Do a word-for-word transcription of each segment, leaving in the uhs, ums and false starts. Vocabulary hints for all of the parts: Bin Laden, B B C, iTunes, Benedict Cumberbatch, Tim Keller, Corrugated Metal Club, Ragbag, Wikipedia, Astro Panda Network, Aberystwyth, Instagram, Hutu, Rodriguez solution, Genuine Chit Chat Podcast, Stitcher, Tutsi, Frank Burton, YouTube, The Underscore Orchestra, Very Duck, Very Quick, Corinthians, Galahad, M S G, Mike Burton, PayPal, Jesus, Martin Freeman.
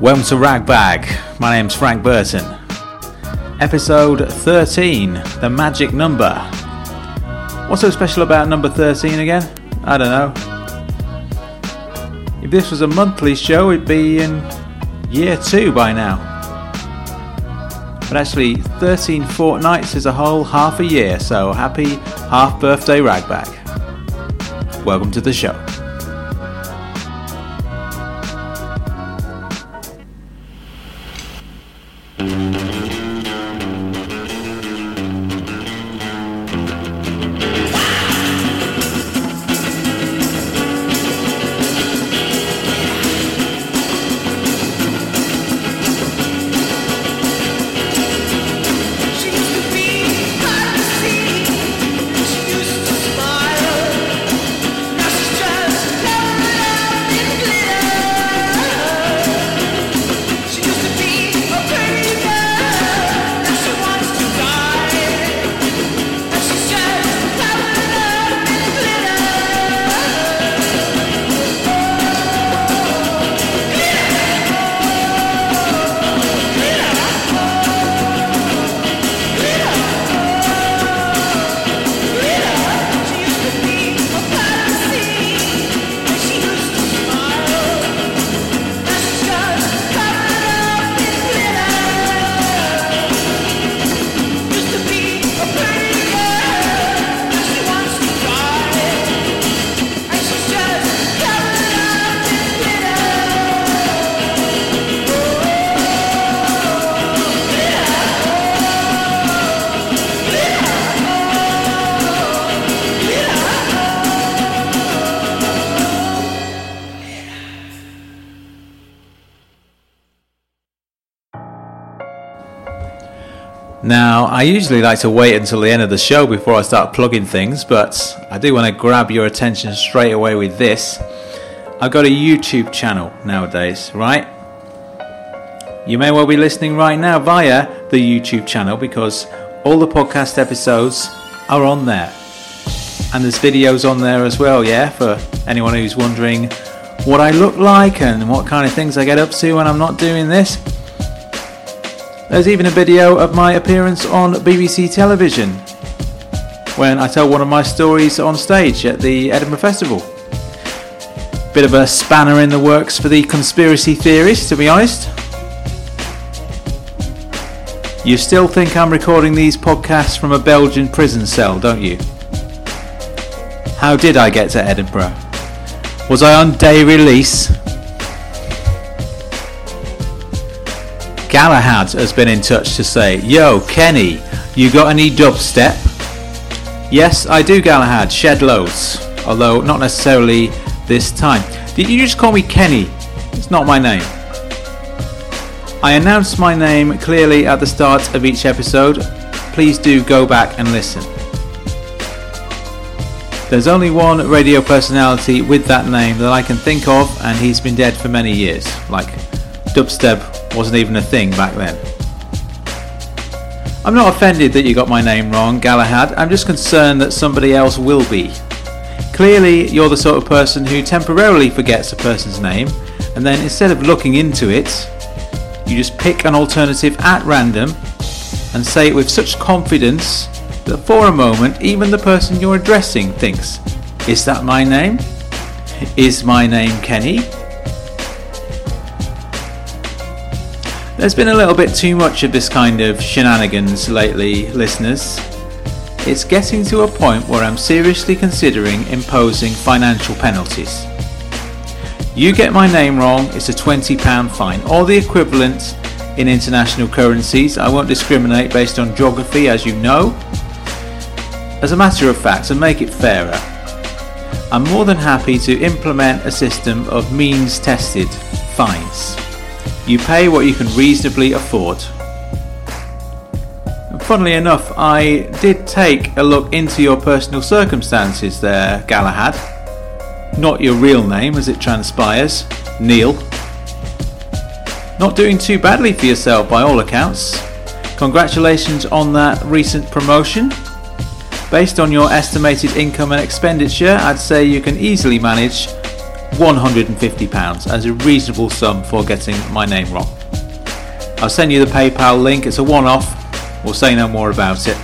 Welcome to Ragbag. My name's Frank Burton. Episode thirteen, the magic number. What's so special about number thirteen again? I don't know. If this was a monthly show, it'd be in year two by now. But actually, thirteen fortnights is a whole half a year, so happy half birthday Ragbag. Welcome to the show. Now, I usually like to wait until the end of the show before I start plugging things, but I do want to grab your attention straight away with this. I've got a YouTube channel nowadays, right? You may well be listening right now via the YouTube channel because all the podcast episodes are on there. And there's videos on there as well, yeah, for anyone who's wondering what I look like and what kind of things I get up to when I'm not doing this. There's even a video of my appearance on B B C television when I tell one of my stories on stage at the Edinburgh Festival. Bit of a spanner in the works for the conspiracy theorists, to be honest. You still think I'm recording these podcasts from a Belgian prison cell, don't you? How did I get to Edinburgh? Was I on day release? Galahad has been in touch to say, yo, Kenny, you got any dubstep? Yes, I do, Galahad, shed loads, although not necessarily this time. Did you just call me Kenny? It's not my name. I announce my name clearly at the start of each episode. Please do go back and listen. There's only one radio personality with that name that I can think of, and he's been dead for many years. Like, dubstep wasn't even a thing back then. I'm not offended that you got my name wrong, Galahad. I'm just concerned that somebody else will be. Clearly, you're the sort of person who temporarily forgets a person's name, and then instead of looking into it, you just pick an alternative at random and say it with such confidence that for a moment, even the person you're addressing thinks, is that my name? Is my name Kenny? There's been a little bit too much of this kind of shenanigans lately, listeners. It's getting to a point where I'm seriously considering imposing financial penalties. You get my name wrong, it's a twenty pounds fine, or the equivalent in international currencies. I won't discriminate based on geography, as you know. As a matter of fact, to make it fairer, I'm more than happy to implement a system of means-tested fines. You pay what you can reasonably afford. And funnily enough, I did take a look into your personal circumstances there, Galahad. Not your real name, as it transpires, Neil. Not doing too badly for yourself by all accounts. Congratulations on that recent promotion. Based on your estimated income and expenditure, I'd say you can easily manage one hundred fifty pounds as a reasonable sum for getting my name wrong. I'll send you the PayPal link, it's a one-off, we'll say no more about it.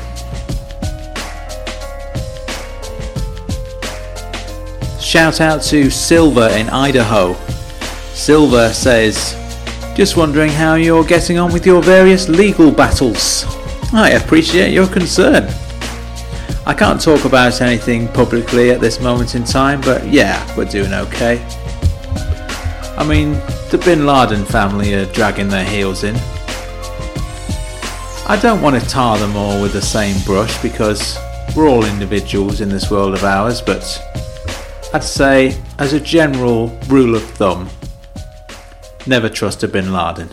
Shout out to Silver in Idaho. Silver says, just wondering how you're getting on with your various legal battles. I appreciate your concern. I can't talk about anything publicly at this moment in time, but yeah, we're doing okay. I mean, the Bin Laden family are dragging their heels in. I don't want to tar them all with the same brush because we're all individuals in this world of ours, but I'd say, as a general rule of thumb, never trust a Bin Laden.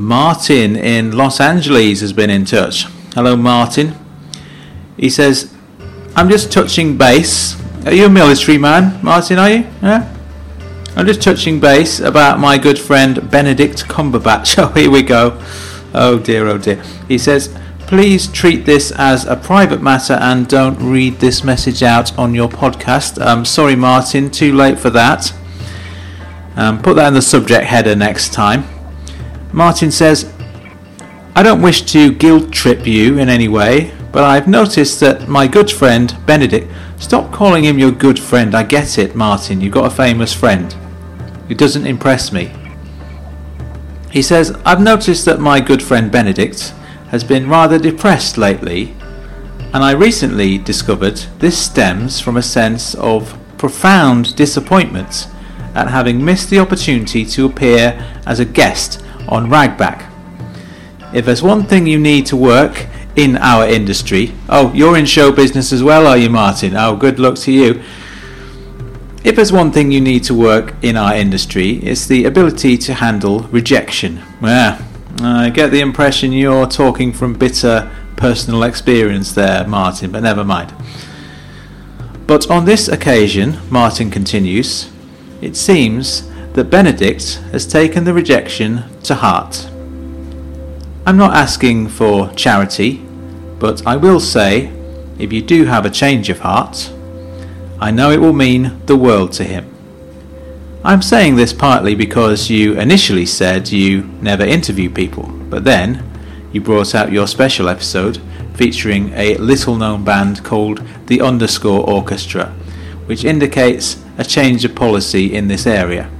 Martin in Los Angeles has been in touch. Hello, Martin. He says, I'm just touching base. Are you a military man, Martin, are you? Yeah? I'm just touching base about my good friend Benedict Cumberbatch. Oh, here we go. Oh, dear, oh, dear. He says, please treat this as a private matter and don't read this message out on your podcast. Um, sorry, Martin, too late for that. Um, put that in the subject header next time. Martin says, I don't wish to guilt trip you in any way, but I've noticed that my good friend, Benedict, stop calling him your good friend. I get it, Martin, you've got a famous friend. It doesn't impress me. He says, I've noticed that my good friend Benedict has been rather depressed lately, and I recently discovered this stems from a sense of profound disappointment at having missed the opportunity to appear as a guest on Ragbag. If there's one thing you need to work in our industry, oh, you're in show business as well, are you, Martin? Oh, good luck to you. If there's one thing you need to work in our industry, it's the ability to handle rejection. Yeah, I get the impression you're talking from bitter personal experience there, Martin, but never mind. But on this occasion, Martin continues, it seems that Benedict has taken the rejection to heart. I'm not asking for charity, but I will say, if you do have a change of heart, I know it will mean the world to him. I'm saying this partly because you initially said you never interview people, but then you brought out your special episode featuring a little-known band called The Underscore Orchestra, which indicates a change of policy in this area.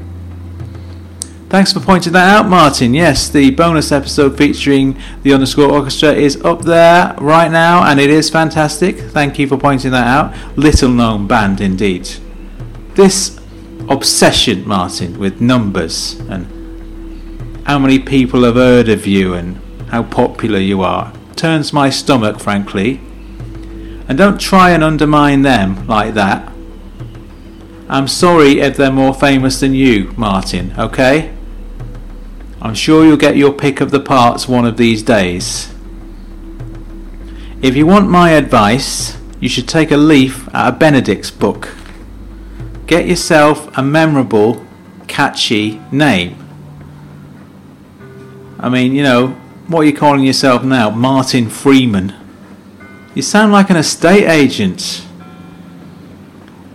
Thanks for pointing that out, Martin. Yes, the bonus episode featuring the Underscore Orchestra is up there right now, and it is fantastic. Thank you for pointing that out. Little known band indeed. This obsession, Martin, with numbers and how many people have heard of you and how popular you are turns my stomach, frankly. And don't try and undermine them like that. I'm sorry if they're more famous than you, Martin, okay? I'm sure you'll get your pick of the parts one of these days. If you want my advice, you should take a leaf out of Benedict's book. Get yourself a memorable, catchy name. I mean, you know, what are you calling yourself now? Martin Freeman. You sound like an estate agent.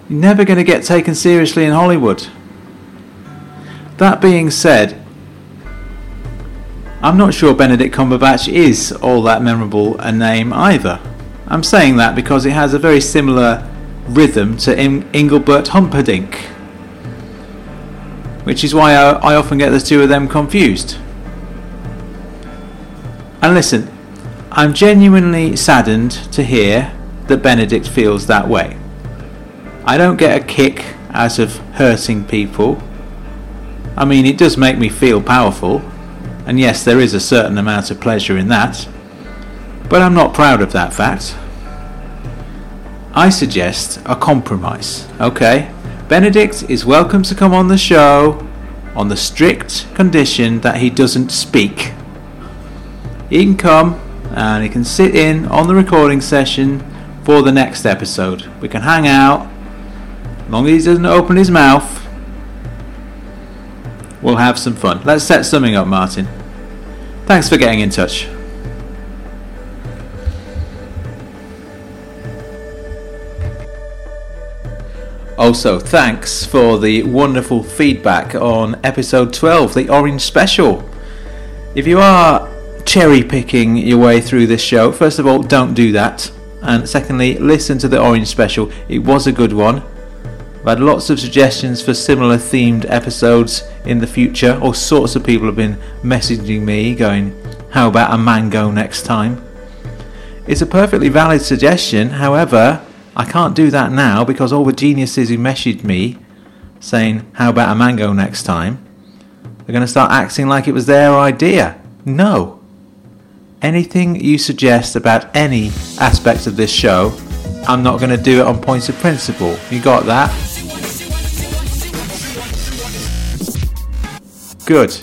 You're never going to get taken seriously in Hollywood. That being said, I'm not sure Benedict Cumberbatch is all that memorable a name either. I'm saying that because it has a very similar rhythm to Engelbert Humperdinck, which is why I, I often get the two of them confused. And listen, I'm genuinely saddened to hear that Benedict feels that way. I don't get a kick out of hurting people. I mean, it does make me feel powerful, and yes, there is a certain amount of pleasure in that, but I'm not proud of that fact. I suggest a compromise. Okay, Benedict is welcome to come on the show on the strict condition that he doesn't speak. He can come and he can sit in on the recording session for the next episode. We can hang out. As long as he doesn't open his mouth, we'll have some fun. Let's set something up, Martin. Thanks for getting in touch. Also, thanks for the wonderful feedback on episode twelve, the Orange Special. If you are cherry picking your way through this show, first of all, don't do that. And secondly, listen to the Orange Special. It was a good one. I've had lots of suggestions for similar themed episodes in the future. All sorts of people have been messaging me going, how about a mango next time? It's a perfectly valid suggestion, however, I can't do that now because all the geniuses who messaged me saying, how about a mango next time, are going to start acting like it was their idea. No. Anything you suggest about any aspects of this show, I'm not going to do it on points of principle. You got that? Good.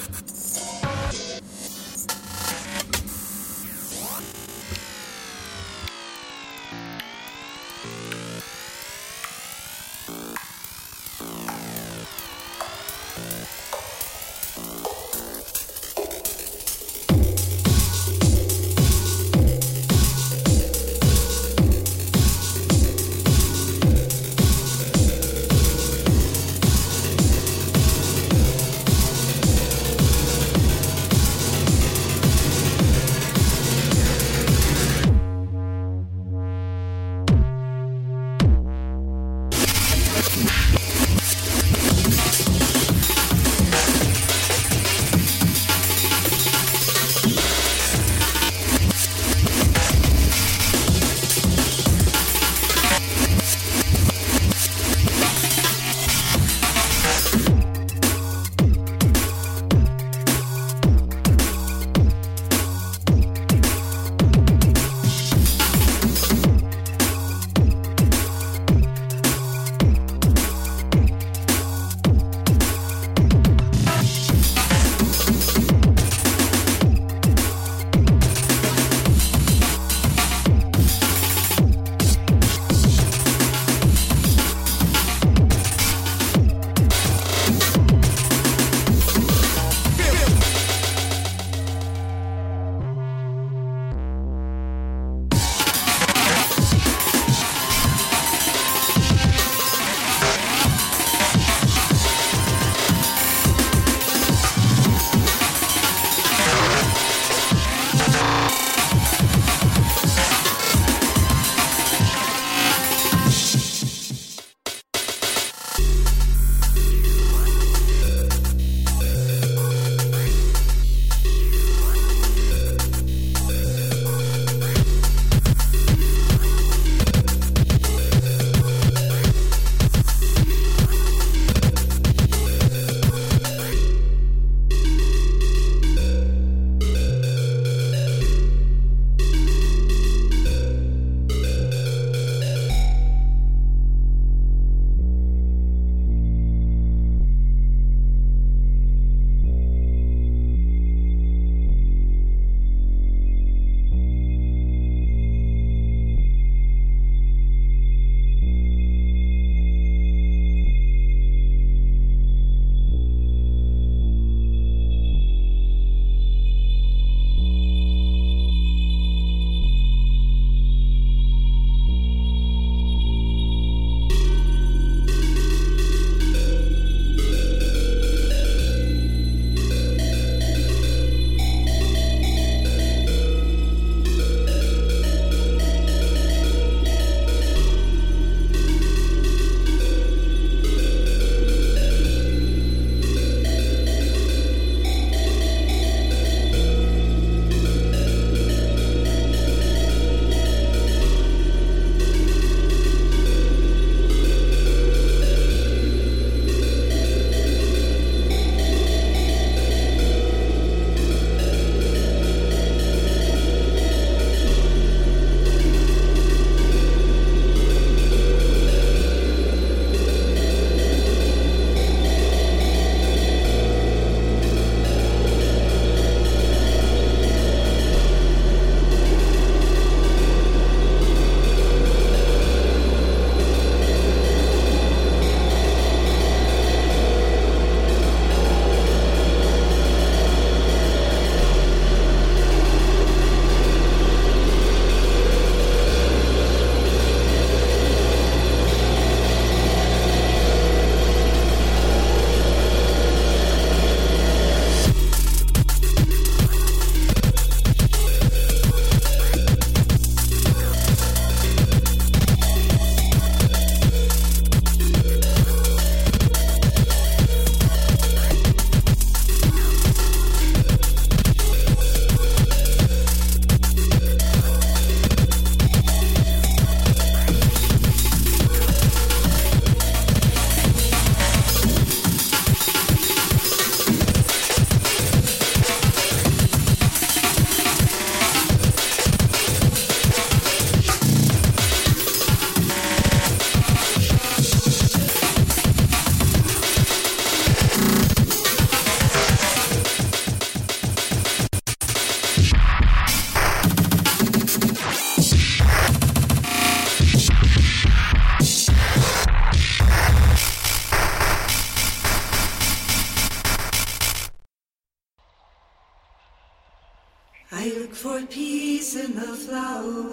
look for peace in the flower.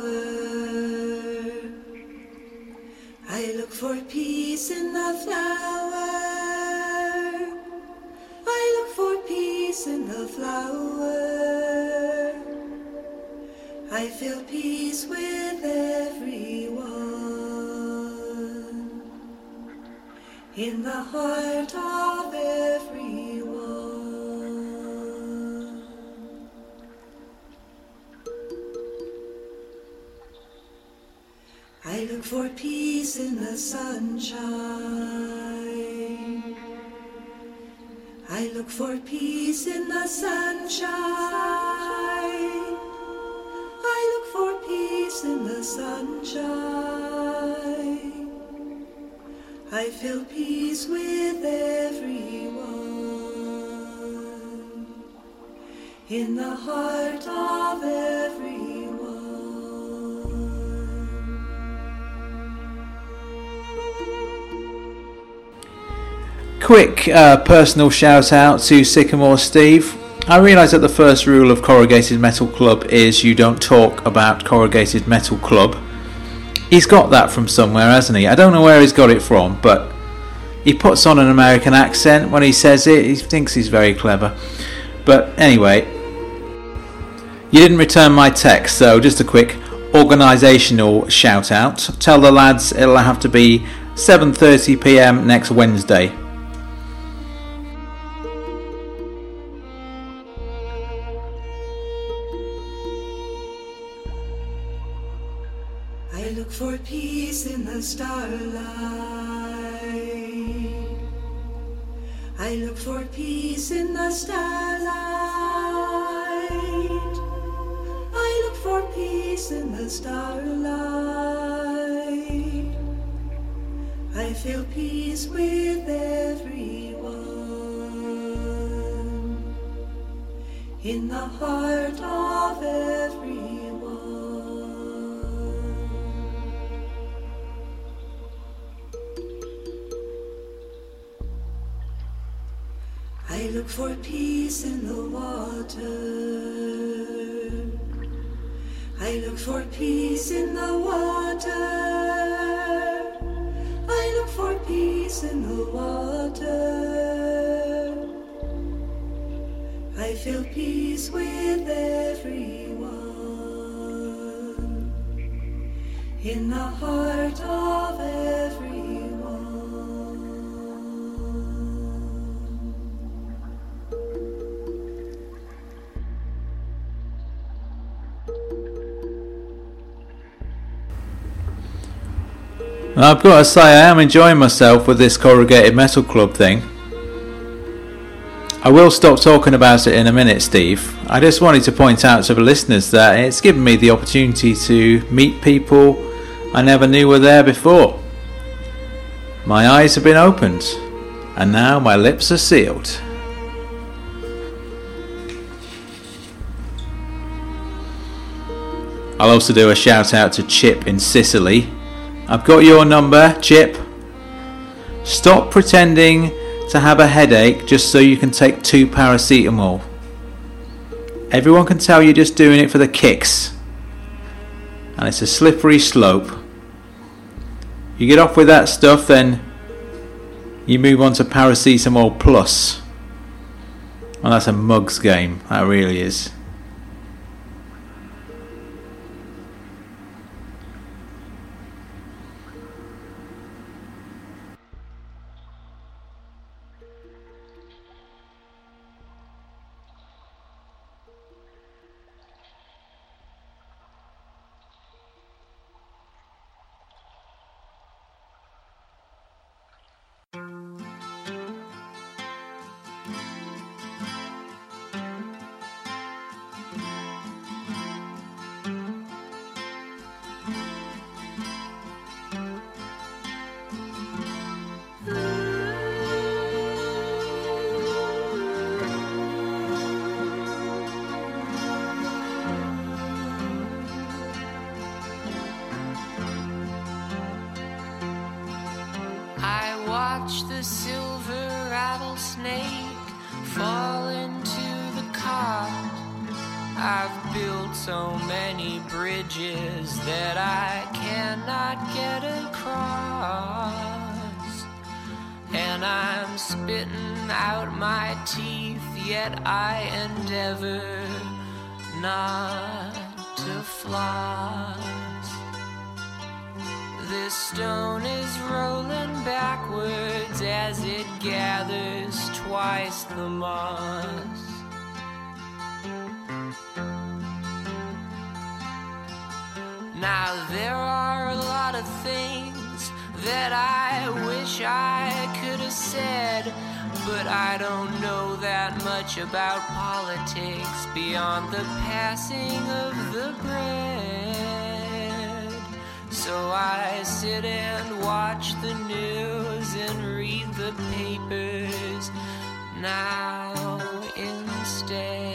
I look for peace in the flower. I look for peace in the flower. I feel peace with everyone. In the heart of everyone. I look for peace in the sunshine. I look for peace in the sunshine. I look for peace in the sunshine. I feel peace with everyone. In the heart of everyone. Quick uh, personal shout out to Sycamore Steve. I realise that the first rule of Corrugated Metal Club is you don't talk about Corrugated Metal Club. He's got that from somewhere, hasn't he? I don't know where he's got it from, but he puts on an American accent when he says it. He thinks he's very clever. But anyway, you didn't return my text, so just a quick organisational shout out. Tell the lads it'll have to be seven thirty p m next Wednesday. Starlight. I look for peace in the starlight. I look for peace in the starlight. I feel peace with everyone. In the heart of everyone. I look for peace in the water. I look for peace in the water. I look for peace in the water. I feel peace with everyone. In the heart of everyone. I've got to say, I am enjoying myself with this Corrugated Metal Club thing. I will stop talking about it in a minute, Steve. I just wanted to point out to the listeners that it's given me the opportunity to meet people I never knew were there before. My eyes have been opened, and now my lips are sealed. I'll also do a shout out to Chip in Sicily. I've got your number, Chip. Stop pretending to have a headache just so you can take two paracetamol. Everyone can tell you're just doing it for the kicks. And it's a slippery slope. You get off with that stuff, then you move on to paracetamol plus. And that's a mug's game, that really is. Snake fall into the cot. I've built so many bridges that I cannot get across, and I'm spitting out my teeth, yet I endeavor not to floss. This stone is rolling backwards as it gathers twice the moss. Now there are a lot of things that I wish I could have said, but I don't know that much about politics beyond the passing of the bread. So I sit and watch the news and read the papers now instead.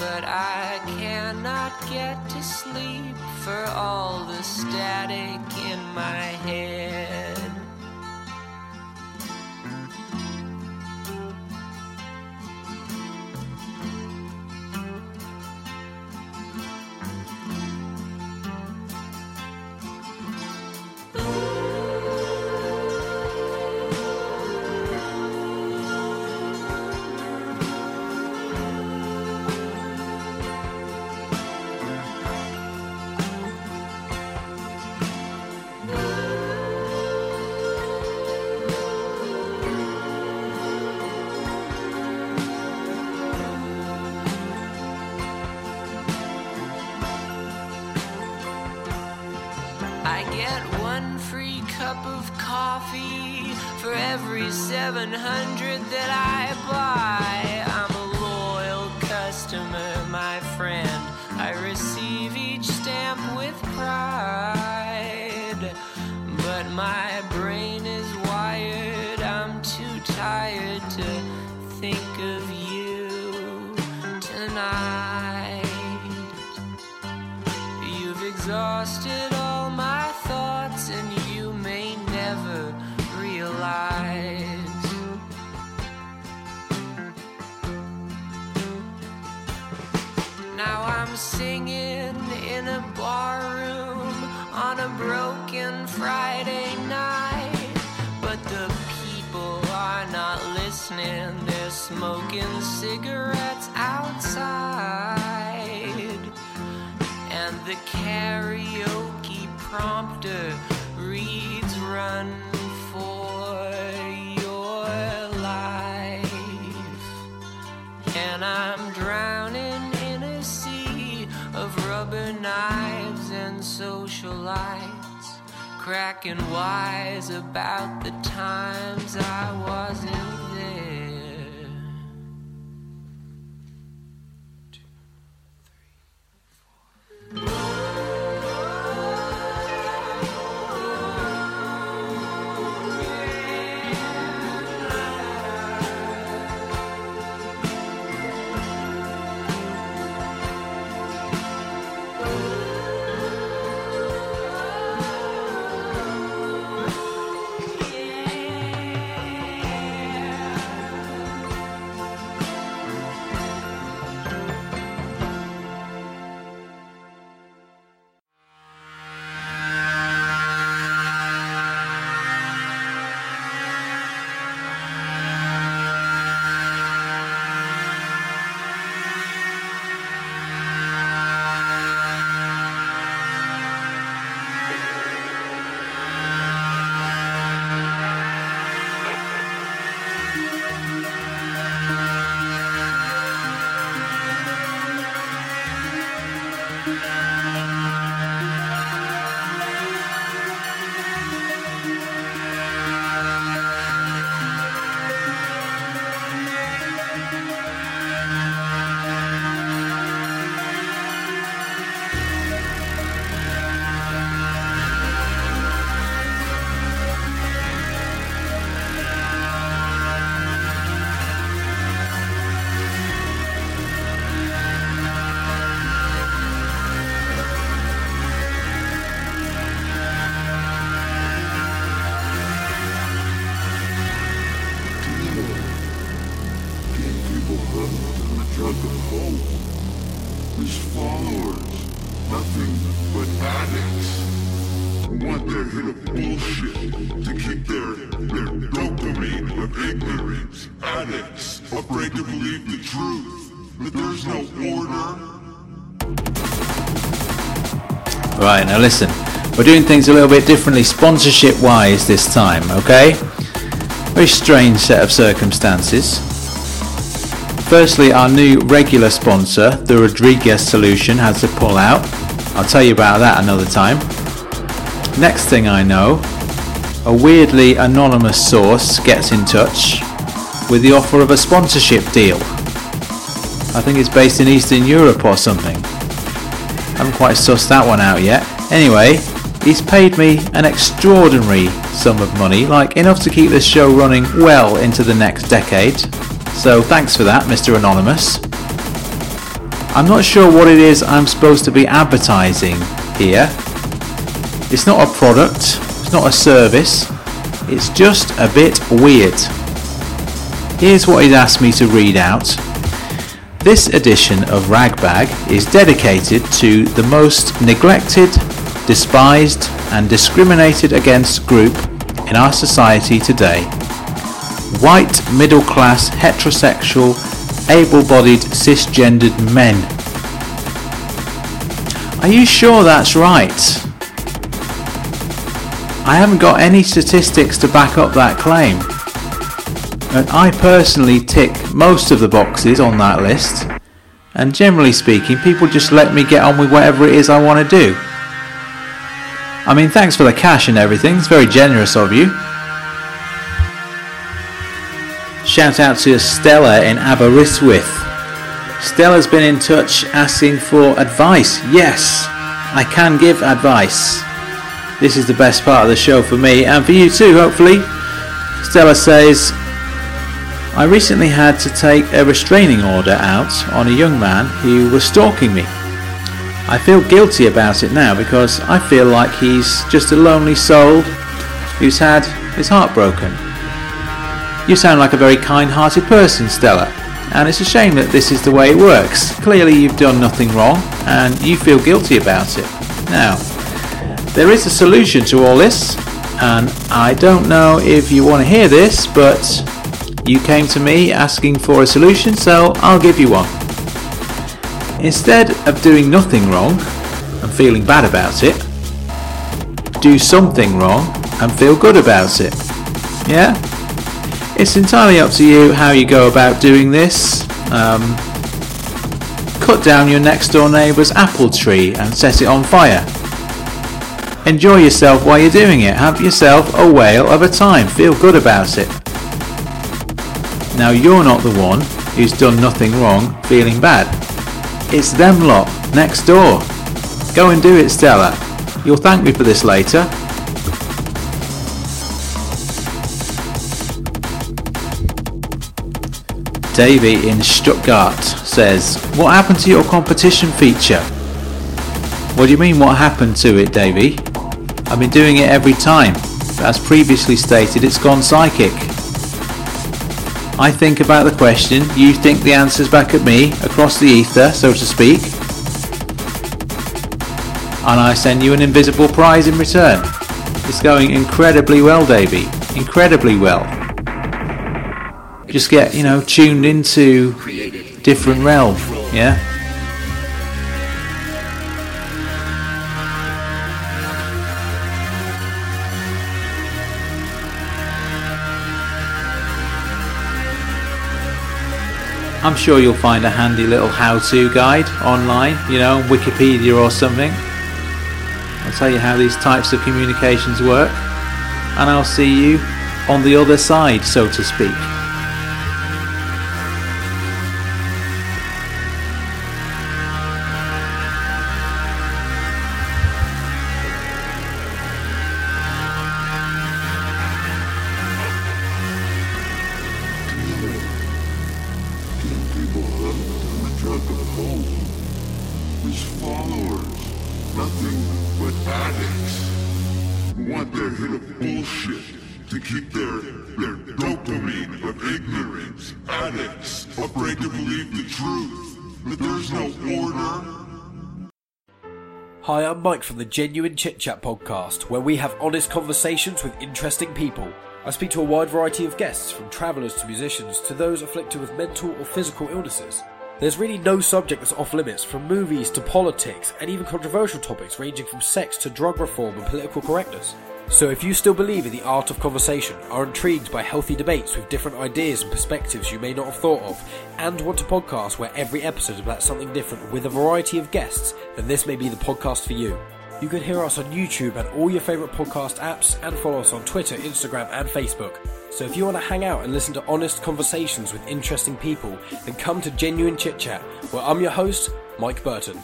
But I cannot get to sleep for all the static in my head. For every seven hundred that I buy, I'm a loyal customer, my friend. I receive each stamp with pride, but my brain is wired. I'm too tired to think of you tonight. You've exhausted all my thoughts, and you may never realize. Now I'm singing in a bar room on a broken Friday night, but the people are not listening. They're smoking cigarettes outside, and the karaoke prompter reads "Run for your life," and I'm drowning in a sea of rubber knives and socialites, cracking wise about the times I wasn't there. Two, three, four. like a hoe. His followers, nothing but addicts, who want their hit of bullshit to keep their, their dopamine of ignorance. Addicts, afraid to believe the truth, that there's no order. Right, now listen. We're doing things a little bit differently sponsorship-wise this time, okay? Very strange set of circumstances. Firstly, our new regular sponsor, the Rodriguez solution, has to pull out. I'll tell you about that another time. Next thing I know, a weirdly anonymous source gets in touch with the offer of a sponsorship deal. I think it's based in Eastern Europe or something. I haven't quite sussed that one out yet. Anyway, he's paid me an extraordinary sum of money, like enough to keep this show running well into the next decade. So thanks for that, Mister Anonymous. I'm not sure what it is I'm supposed to be advertising here. It's not a product, it's not a service, it's just a bit weird. Here's what he's asked me to read out. This edition of Ragbag is dedicated to the most neglected, despised and discriminated against group in our society today. White, middle-class, heterosexual, able-bodied, cisgendered men. Are you sure that's right? I haven't got any statistics to back up that claim. And I personally tick most of the boxes on that list. And generally speaking, people just let me get on with whatever it is I want to do. I mean, thanks for the cash and everything, it's very generous of you. Shout out to Stella in Aberystwyth. Stella's been in touch asking for advice. Yes, I can give advice. This is the best part of the show for me and for you too, hopefully. Stella says, I recently had to take a restraining order out on a young man who was stalking me. I feel guilty about it now because I feel like he's just a lonely soul who's had his heart broken. You sound like a very kind-hearted person, Stella, and it's a shame that this is the way it works. Clearly you've done nothing wrong and you feel guilty about it. Now, there is a solution to all this, and I don't know if you want to hear this, but you came to me asking for a solution, so I'll give you one. Instead of doing nothing wrong and feeling bad about it, do something wrong and feel good about it. Yeah? It's entirely up to you how you go about doing this. Um, cut down your next door neighbour's apple tree and set it on fire. Enjoy yourself while you're doing it. Have yourself a whale of a time. Feel good about it. Now you're not the one who's done nothing wrong feeling bad. It's them lot, next door. Go and do it, Stella. You'll thank me for this later. Davey in Stuttgart says, what happened to your competition feature? What do you mean, what happened to it, Davey? I've been doing it every time. As previously stated, it's gone psychic. I think about the question, you think the answers back at me, across the ether, so to speak, and I send you an invisible prize in return. It's going incredibly well, Davey. Incredibly well. Just get, you know, tuned into different realm, yeah? I'm sure you'll find a handy little how-to guide online, you know, Wikipedia or something. I'll tell you how these types of communications work, and I'll see you on the other side, so to speak. Nothing but addicts who want their hit of bullshit to keep their, their dopamine of ignorance, addicts, afraid to believe the truth, that there's no order. Hi, I'm Mike from the Genuine Chit Chat Podcast, where we have honest conversations with interesting people. I speak to a wide variety of guests, from travellers to musicians to those afflicted with mental or physical illnesses. There's really no subject that's off limits, from movies to politics and even controversial topics ranging from sex to drug reform and political correctness. So if you still believe in the art of conversation, are intrigued by healthy debates with different ideas and perspectives you may not have thought of, and want a podcast where every episode is about something different with a variety of guests, then this may be the podcast for you. You can hear us on YouTube and all your favourite podcast apps, and follow us on Twitter, Instagram and Facebook. So if you want to hang out and listen to honest conversations with interesting people, then come to Genuine Chit Chat, where I'm your host, Mike Burton.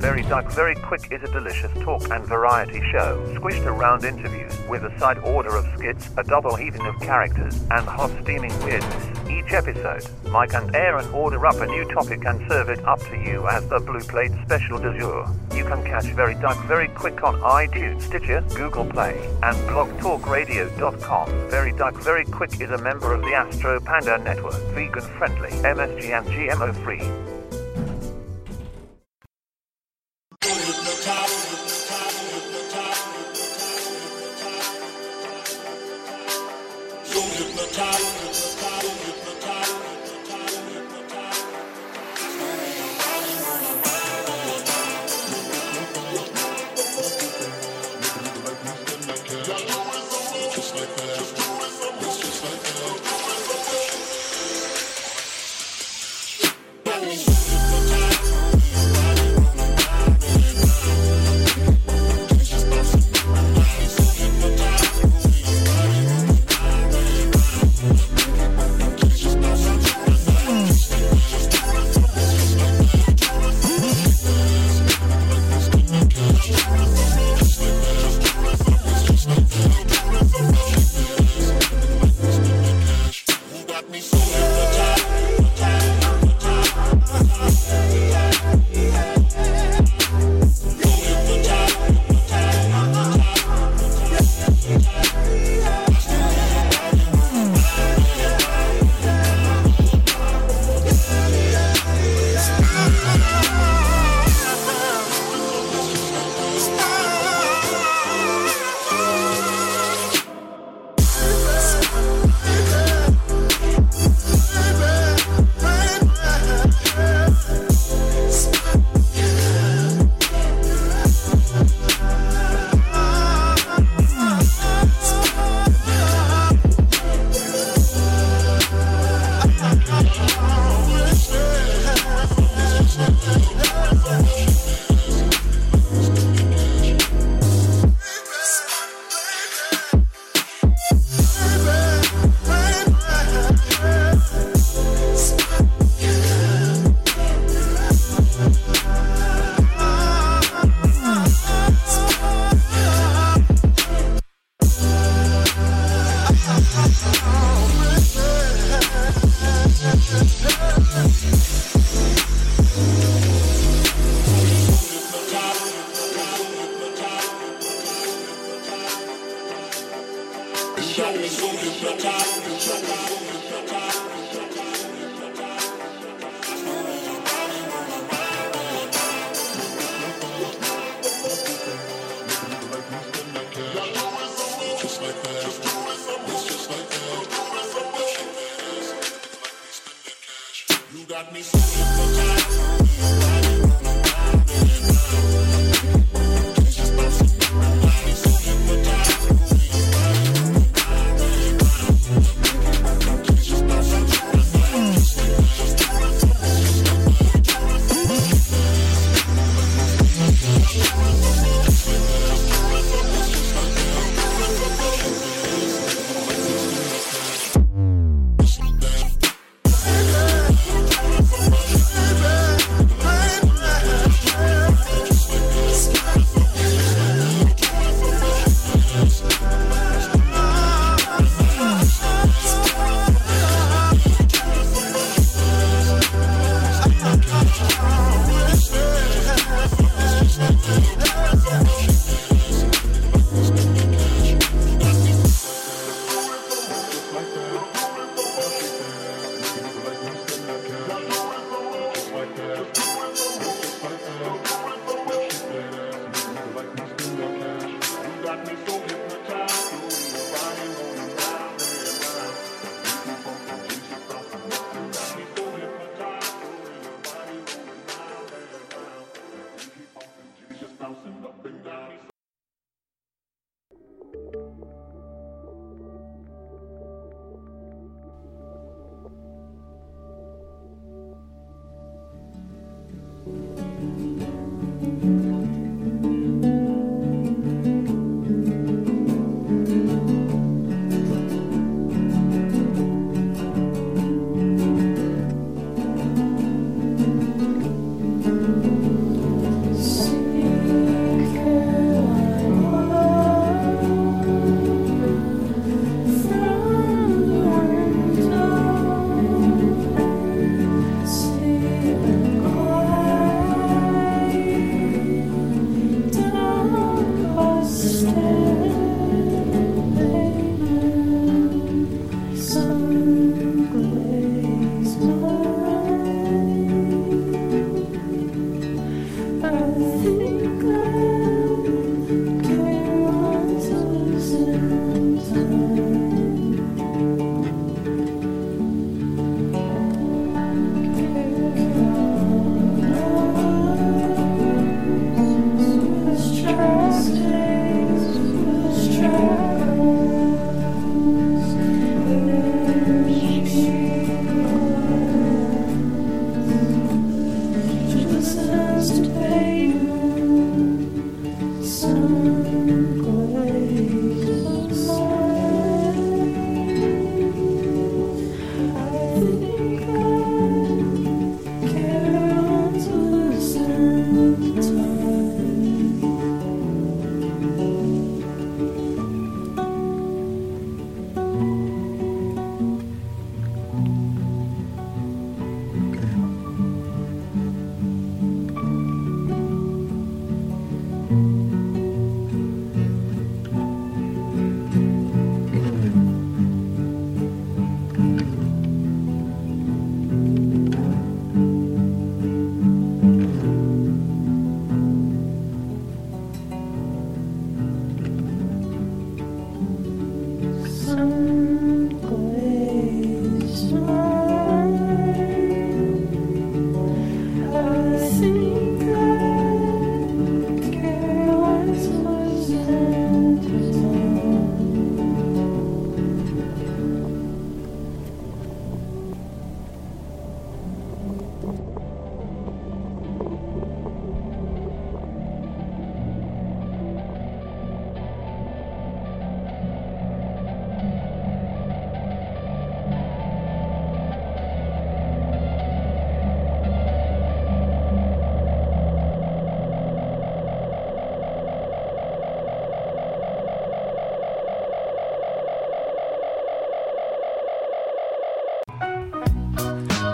Very Duck, Very Quick is a delicious talk and variety show, squished around interviews with a side order of skits, a double heaping of characters, and hot steaming weirdness. Each episode, Mike and Aaron order up a new topic and serve it up to you as the Blue Plate Special du jour. You can catch Very Duck Very Quick on iTunes, Stitcher, Google Play, and blog talk radio dot com. Very Duck Very Quick is a member of the Astro Panda Network, vegan-friendly, M S G and G M O-free.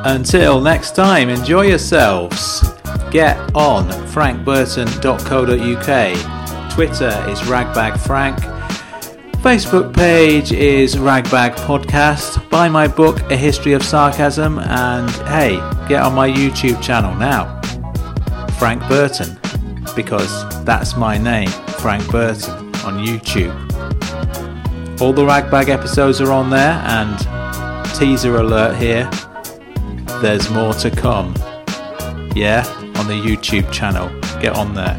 Until next time, enjoy yourselves. Get on frank burton dot co dot u k. Twitter is Ragbag Frank. Facebook page is Ragbag Podcast. Buy my book, A History of Sarcasm. And hey, get on my YouTube channel now. Frank Burton. Because that's my name, Frank Burton, on YouTube. All the Ragbag episodes are on there. And teaser alert here. There's more to come, yeah, on the YouTube channel. Get on there.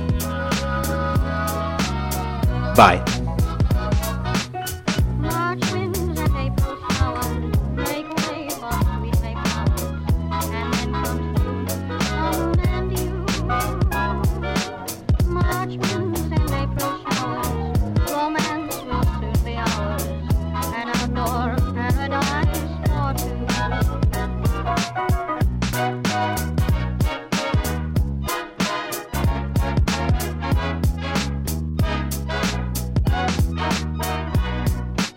Bye.